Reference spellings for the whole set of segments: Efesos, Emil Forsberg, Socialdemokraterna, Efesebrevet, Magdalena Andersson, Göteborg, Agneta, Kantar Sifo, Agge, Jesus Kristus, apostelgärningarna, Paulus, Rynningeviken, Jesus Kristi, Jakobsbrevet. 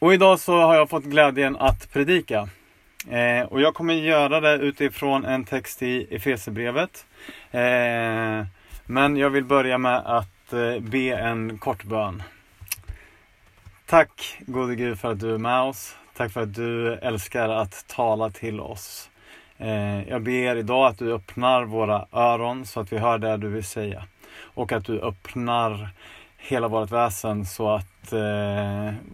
Och idag så har jag fått glädjen att predika. Och jag kommer göra det utifrån en text i Efesebrevet. Men jag vill börja med att be en kort bön. Tack gode Gud för att du är med oss. Tack för att du älskar att tala till oss. Jag ber idag att du öppnar våra öron så att vi hör det du vill säga. Och att du öppnar hela vårt väsen så att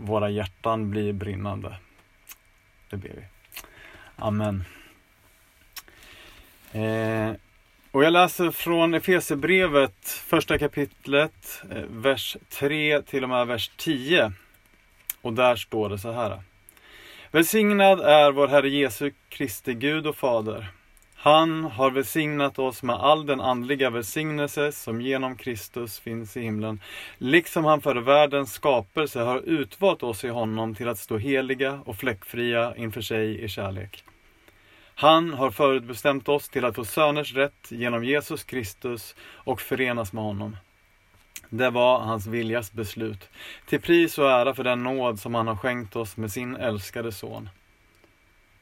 våra hjärtan blir brinnande. Det ber vi. Amen. Och jag läser från Efesebrevet, första kapitlet, vers 3 till och med vers 10. Och där står det så här. Välsignad är vår Herre Jesus Kristi Gud och Fader. Han har välsignat oss med all den andliga välsignelse som genom Kristus finns i himlen. Liksom han före världens skapelse har utvalt oss i honom till att stå heliga och fläckfria inför sig i kärlek. Han har förutbestämt oss till att få söners rätt genom Jesus Kristus och förenas med honom. Det var hans viljas beslut, till pris och ära för den nåd som han har skänkt oss med sin älskade son.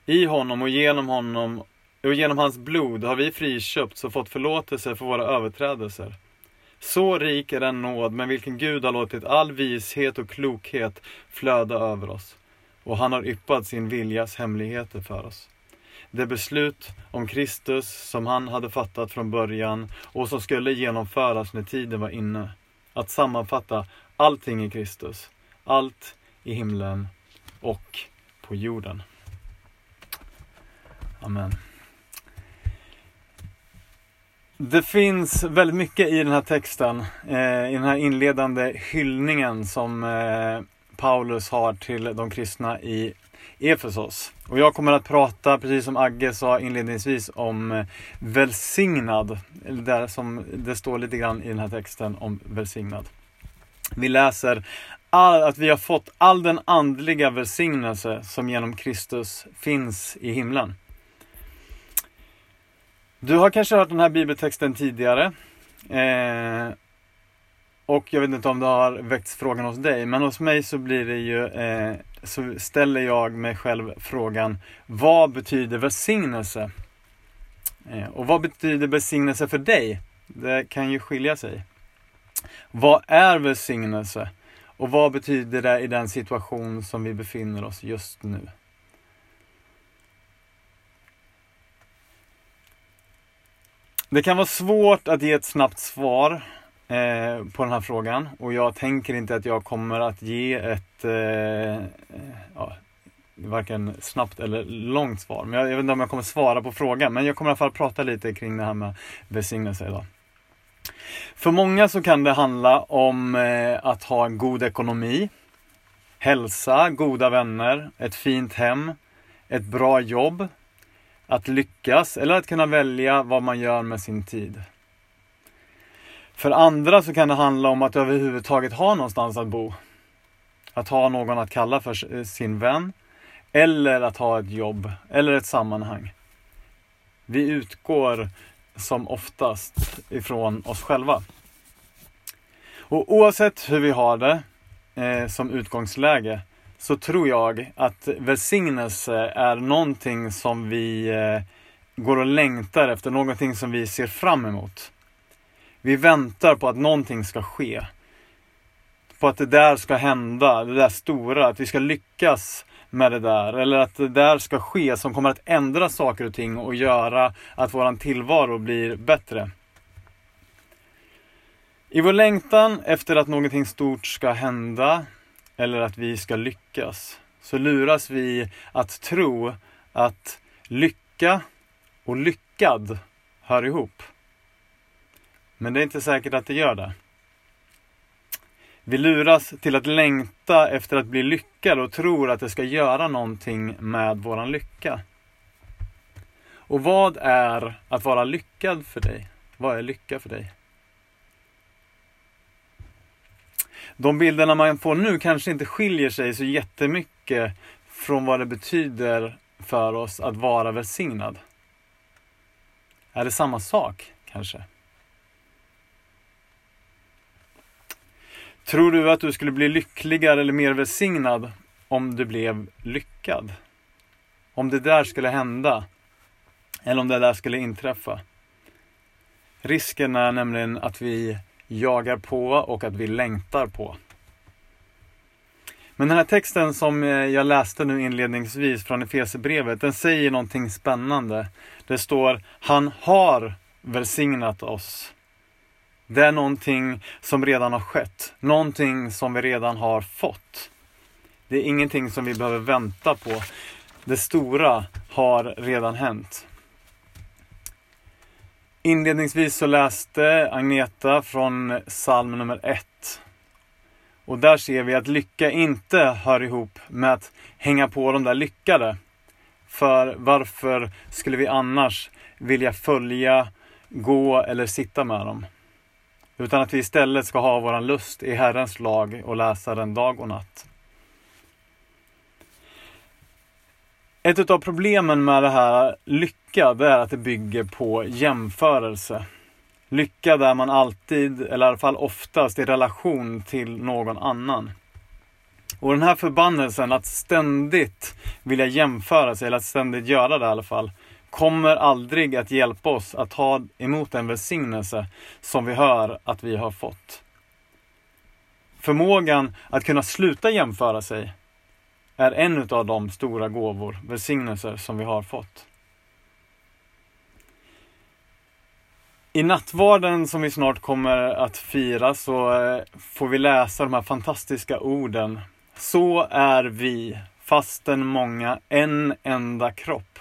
I honom och genom hans blod har vi friköpts och fått förlåtelse för våra överträdelser. Så rik är den nåd med vilken Gud har låtit all vishet och klokhet flöda över oss. Och han har yppat sin viljas hemligheter för oss. Det beslut om Kristus som han hade fattat från början och som skulle genomföras när tiden var inne. Att sammanfatta allting i Kristus. Allt i himlen och på jorden. Amen. Det finns väldigt mycket i den här texten, i den här inledande hyllningen som Paulus har till de kristna i Efesos. Och jag kommer att prata, precis som Agge sa inledningsvis, om välsignad. Där som det står lite grann i den här texten om välsignad. Vi läser att vi har fått all den andliga välsignelse som genom Kristus finns i himlen. Du har kanske hört den här bibeltexten tidigare. Och jag vet inte om det har väckts frågan hos dig. Men hos mig så blir det ju... så ställer jag mig själv frågan, vad betyder välsignelse? Och vad betyder välsignelse för dig? Det kan ju skilja sig. Vad är välsignelse? Och vad betyder det i den situation som vi befinner oss just nu? Det kan vara svårt att ge ett snabbt svar på den här frågan, och jag tänker inte att jag kommer att ge ett varken snabbt eller långt svar, men jag vet inte om jag kommer svara på frågan, men jag kommer i alla fall prata lite kring det här med välsignelse idag. För många så kan det handla om att ha en god ekonomi, hälsa, goda vänner, ett fint hem, ett bra jobb, att lyckas eller att kunna välja vad man gör med sin tid. För andra så kan det handla om att överhuvudtaget ha någonstans att bo. Att ha någon att kalla för sin vän. Eller att ha ett jobb. Eller ett sammanhang. Vi utgår som oftast ifrån oss själva. Och oavsett hur vi har det som utgångsläge. Så tror jag att välsignelse är någonting som vi går och längtar efter. Någonting som vi ser fram emot. Vi väntar på att någonting ska ske. På att det där ska hända. Det där stora. Att vi ska lyckas med det där. Eller att det där ska ske som kommer att ändra saker och ting. Och göra att våran tillvaro blir bättre. I vår längtan efter att någonting stort ska hända. Eller att vi ska lyckas. Så luras vi att tro att lycka och lyckad hör ihop. Men det är inte säkert att det gör det. Vi luras till att längta efter att bli lyckad och tror att det ska göra någonting med våran lycka. Och vad är att vara lyckad för dig? Vad är lycka för dig? De bilderna man får nu kanske inte skiljer sig så jättemycket från vad det betyder för oss att vara välsignad. Är det samma sak kanske? Tror du att du skulle bli lyckligare eller mer välsignad om du blev lyckad. Om det där skulle hända. Eller om det där skulle inträffa. Risken är nämligen att vi jagar på och att vi längtar på. Men den här texten som jag läste nu inledningsvis från Efesebrevet, den säger någonting spännande. Det står, han har välsignat oss. Det är någonting som redan har skett. Någonting som vi redan har fått. Det är ingenting som vi behöver vänta på. Det stora har redan hänt. Inledningsvis så läste Agneta från psalm nummer 1. Och där ser vi att lycka inte hör ihop med att hänga på de där lyckade. För varför skulle vi annars vilja följa, gå eller sitta med dem? Utan att vi istället ska ha våran lust i Herrens lag och läsa den dag och natt. Ett av problemen med det här lycka, det är att det bygger på jämförelse. Lycka där man alltid, eller i alla fall oftast, i relation till någon annan. Och den här förbannelsen att ständigt vilja jämföra sig, eller att ständigt göra det i alla fall, kommer aldrig att hjälpa oss att ta emot en välsignelse som vi hör att vi har fått. Förmågan att kunna sluta jämföra sig är en av de stora gåvor, välsignelser som vi har fått. I nattvarden som vi snart kommer att fira så får vi läsa de här fantastiska orden. Så är vi, fastän många, en enda kropp.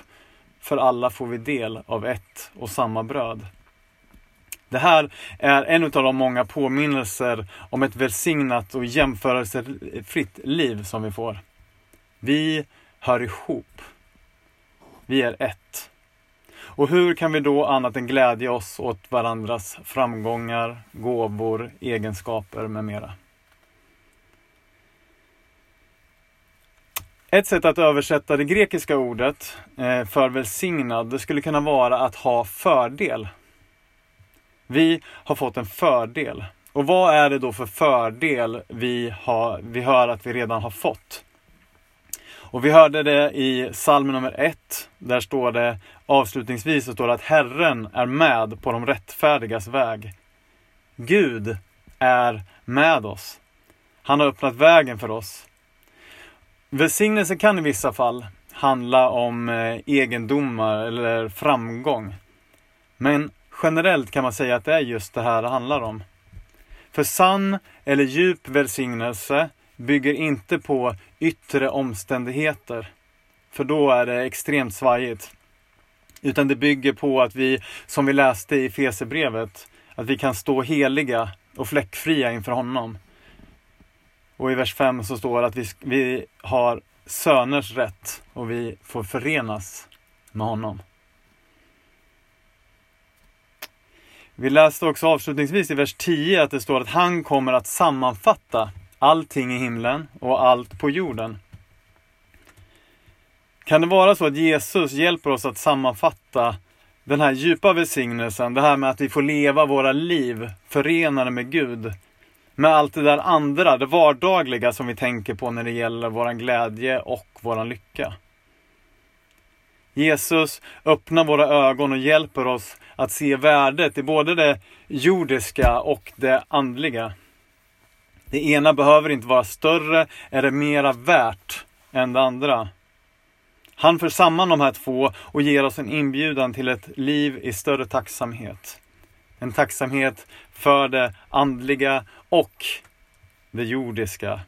För alla får vi del av ett och samma bröd. Det här är en av de många påminnelser om ett välsignat och jämförelsefritt liv som vi får. Vi hör ihop. Vi är ett. Och hur kan vi då annat än glädja oss åt varandras framgångar, gåvor, egenskaper med mera? Ett sätt att översätta det grekiska ordet för välsignad, det skulle kunna vara att ha fördel. Vi har fått en fördel. Och vad är det då för fördel vi hör att vi redan har fått? Och vi hörde det i psalm nummer 1. Där står det avslutningsvis så står det att Herren är med på de rättfärdigas väg. Gud är med oss. Han har öppnat vägen för oss. Välsignelse kan i vissa fall handla om egendomar eller framgång. Men generellt kan man säga att det är just det här det handlar om. För sann eller djup välsignelse bygger inte på yttre omständigheter. För då är det extremt svajigt. Utan det bygger på att vi, som vi läste i Efesebrevet, att vi kan stå heliga och fläckfria inför honom. Och i vers 5 så står det att vi har söners rätt och vi får förenas med honom. Vi läste också avslutningsvis i vers 10 att det står att han kommer att sammanfatta allting i himlen och allt på jorden. Kan det vara så att Jesus hjälper oss att sammanfatta den här djupa välsignelsen, det här med att vi får leva våra liv förenade med Gud, med allt det där andra, det vardagliga som vi tänker på när det gäller våran glädje och våran lycka? Jesus öppnar våra ögon och hjälper oss att se värdet i både det jordiska och det andliga. Det ena behöver inte vara större eller mera värt än det andra. Han för samman de här två och ger oss en inbjudan till ett liv i större tacksamhet. En tacksamhet för det andliga och det jordiska.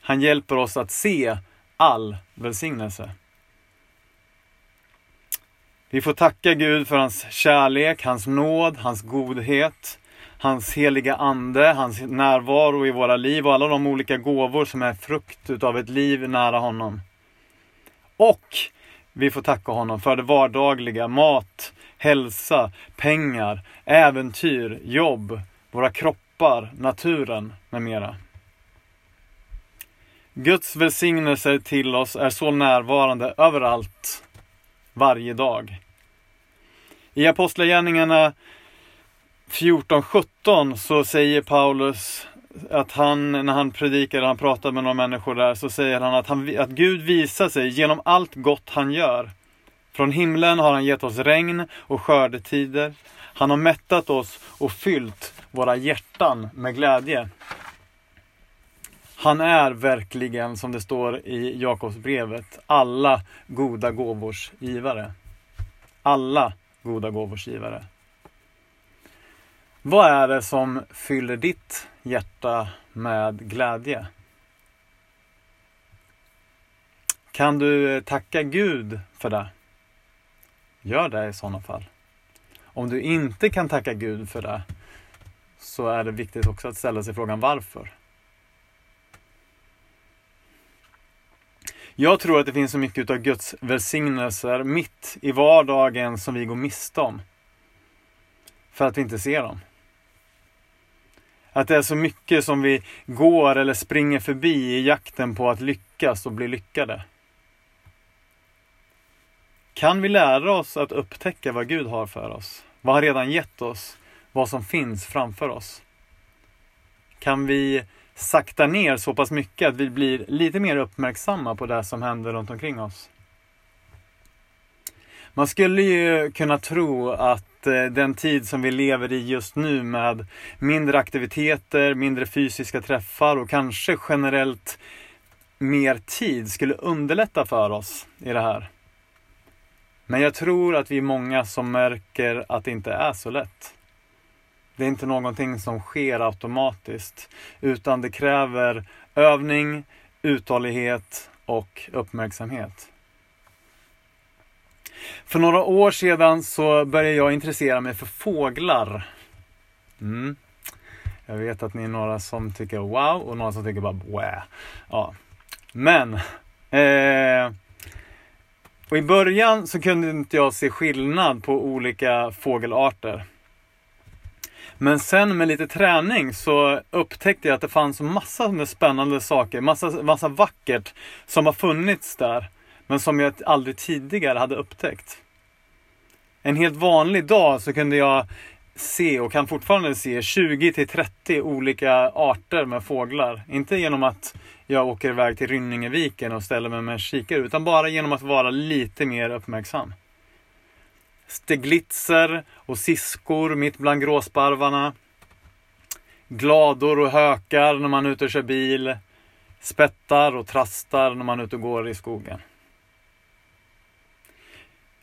Han hjälper oss att se all välsignelse. Vi får tacka Gud för hans kärlek, hans nåd, hans godhet, hans heliga ande, hans närvaro i våra liv och alla de olika gåvor som är frukt utav ett liv nära honom. Och vi får tacka honom för det vardagliga, mat, hälsa, pengar, äventyr, jobb, våra kroppar, naturen med mera. Guds välsignelser till oss är så närvarande överallt, varje dag. I apostelgärningarna 14:17 så säger Paulus att han, när han predikar och han pratar med några människor där, så säger han, att Gud visar sig genom allt gott han gör. Från himlen har han gett oss regn och skördetider. Han har mättat oss och fyllt våra hjärtan med glädje. Han är verkligen, som det står i Jakobsbrevet, alla goda gåvors givare. Alla goda gåvors givare. Vad är det som fyller ditt hjärta med glädje? Kan du tacka Gud för det? Gör det i sådana fall. Om du inte kan tacka Gud för det, så är det viktigt också att ställa sig frågan varför. Jag tror att det finns så mycket av Guds välsignelser mitt i vardagen som vi går miste om. För att vi inte ser dem. Att det är så mycket som vi går eller springer förbi i jakten på att lyckas och bli lyckade. Kan vi lära oss att upptäcka vad Gud har för oss? Vad han redan gett oss? Vad som finns framför oss? Kan vi sakta ner så pass mycket att vi blir lite mer uppmärksamma på det som händer runt omkring oss? Man skulle ju kunna tro att den tid som vi lever i just nu, med mindre aktiviteter, mindre fysiska träffar och kanske generellt mer tid, skulle underlätta för oss i det här. Men jag tror att vi är många som märker att det inte är så lätt. Det är inte någonting som sker automatiskt, utan det kräver övning, uthållighet och uppmärksamhet. För några år sedan så började jag intressera mig för fåglar. Jag vet att ni är några som tycker wow och några som tycker bara wä. Ja. Men... Och i början så kunde inte jag se skillnad på olika fågelarter. Men sen med lite träning så upptäckte jag att det fanns massa spännande saker, massa vackert som har funnits där, men som jag aldrig tidigare hade upptäckt. En helt vanlig dag så kunde jag se, och kan fortfarande se, 20-30 olika arter med fåglar. Inte genom att jag åker iväg till Rynningeviken och ställer mig med en kikare, utan bara genom att vara lite mer uppmärksam. Steglitser och siskor mitt bland gråsparvarna. Glador och hökar när man är ute och kör bil. Spettar och trastar när man är ute och går i skogen.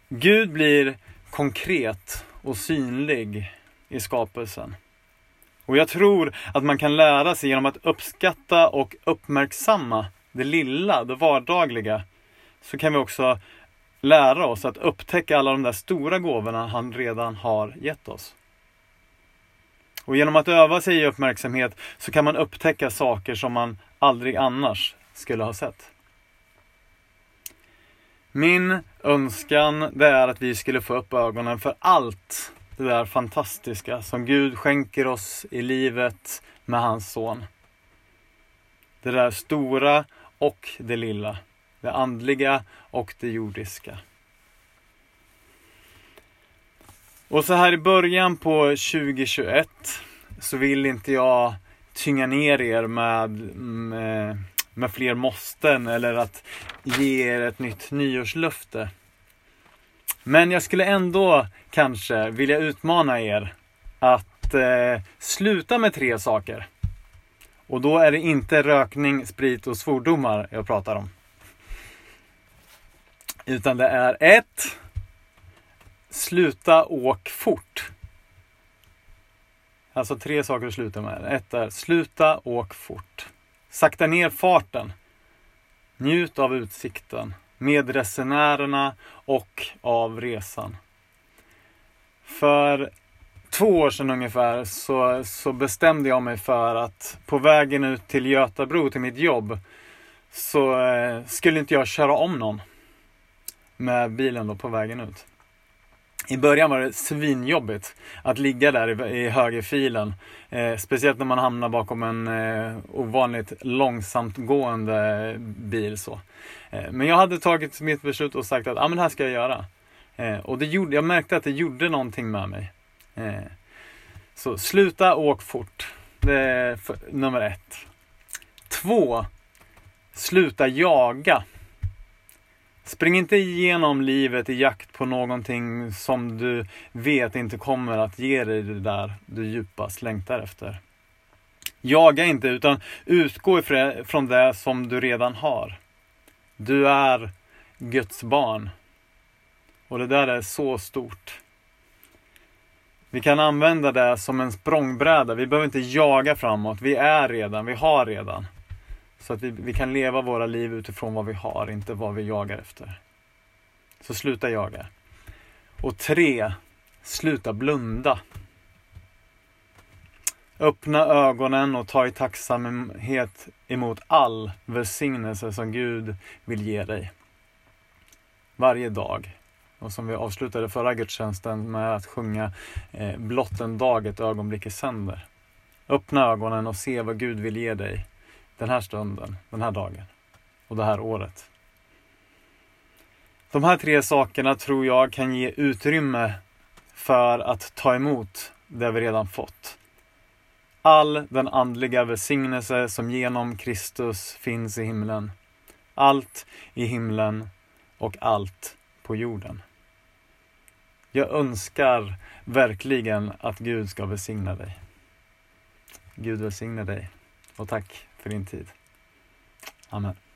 Gud blir konkret och synlig i skapelsen. Och jag tror att man kan lära sig genom att uppskatta och uppmärksamma det lilla, det vardagliga. Så kan vi också lära oss att upptäcka alla de där stora gåvorna han redan har gett oss. Och genom att öva sig i uppmärksamhet så kan man upptäcka saker som man aldrig annars skulle ha sett. Min önskan, det är att vi skulle få upp ögonen för allt det där fantastiska som Gud skänker oss i livet med hans son. Det där stora och det lilla. Det andliga och det jordiska. Och så här i början på 2021 så vill inte jag tynga ner er med fler måsten eller att ge er ett nytt nyårslöfte. Men jag skulle ändå kanske vilja utmana er att sluta med 3 saker. Och då är det inte rökning, sprit och svordomar jag pratar om. Utan det är 1. Sluta åk fort. Alltså 3 saker att sluta med. 1 är sluta åk fort. Sakta ner farten. Njut av utsikten, medresenärerna och av resan. För 2 år sedan ungefär så bestämde jag mig för att på vägen ut till Göteborg till mitt jobb så skulle inte jag köra om någon med bilen då på vägen ut. I början var det svinjobbigt att ligga där i högerfilen. Speciellt när man hamnar bakom en ovanligt långsamt gående bil. Så. Men jag hade tagit mitt beslut och sagt att men det här ska jag göra. Och jag märkte att det gjorde någonting med mig. Så sluta åk fort. nummer 1. 2. Sluta jaga. Spring inte igenom livet i jakt på någonting som du vet inte kommer att ge dig det där du djupast längtar efter. Jaga inte, utan utgå från det som du redan har. Du är Guds barn. Och det där är så stort. Vi kan använda det som en språngbräda. Vi behöver inte jaga framåt. Vi har redan. Så att vi kan leva våra liv utifrån vad vi har, inte vad vi jagar efter. Så sluta jaga. Och 3, sluta blunda. Öppna ögonen och ta i tacksamhet emot all välsignelse som Gud vill ge dig. Varje dag. Och som vi avslutade förra gudstjänsten med att sjunga blott en dag, ett ögonblick i sänder. Öppna ögonen och se vad Gud vill ge dig den här stunden, den här dagen och det här året. De här 3 sakerna tror jag kan ge utrymme för att ta emot det vi redan fått. All den andliga välsignelse som genom Kristus finns i himlen. Allt i himlen och allt på jorden. Jag önskar verkligen att Gud ska välsigna dig. Gud välsigna dig. Och tack för din tid. Amen.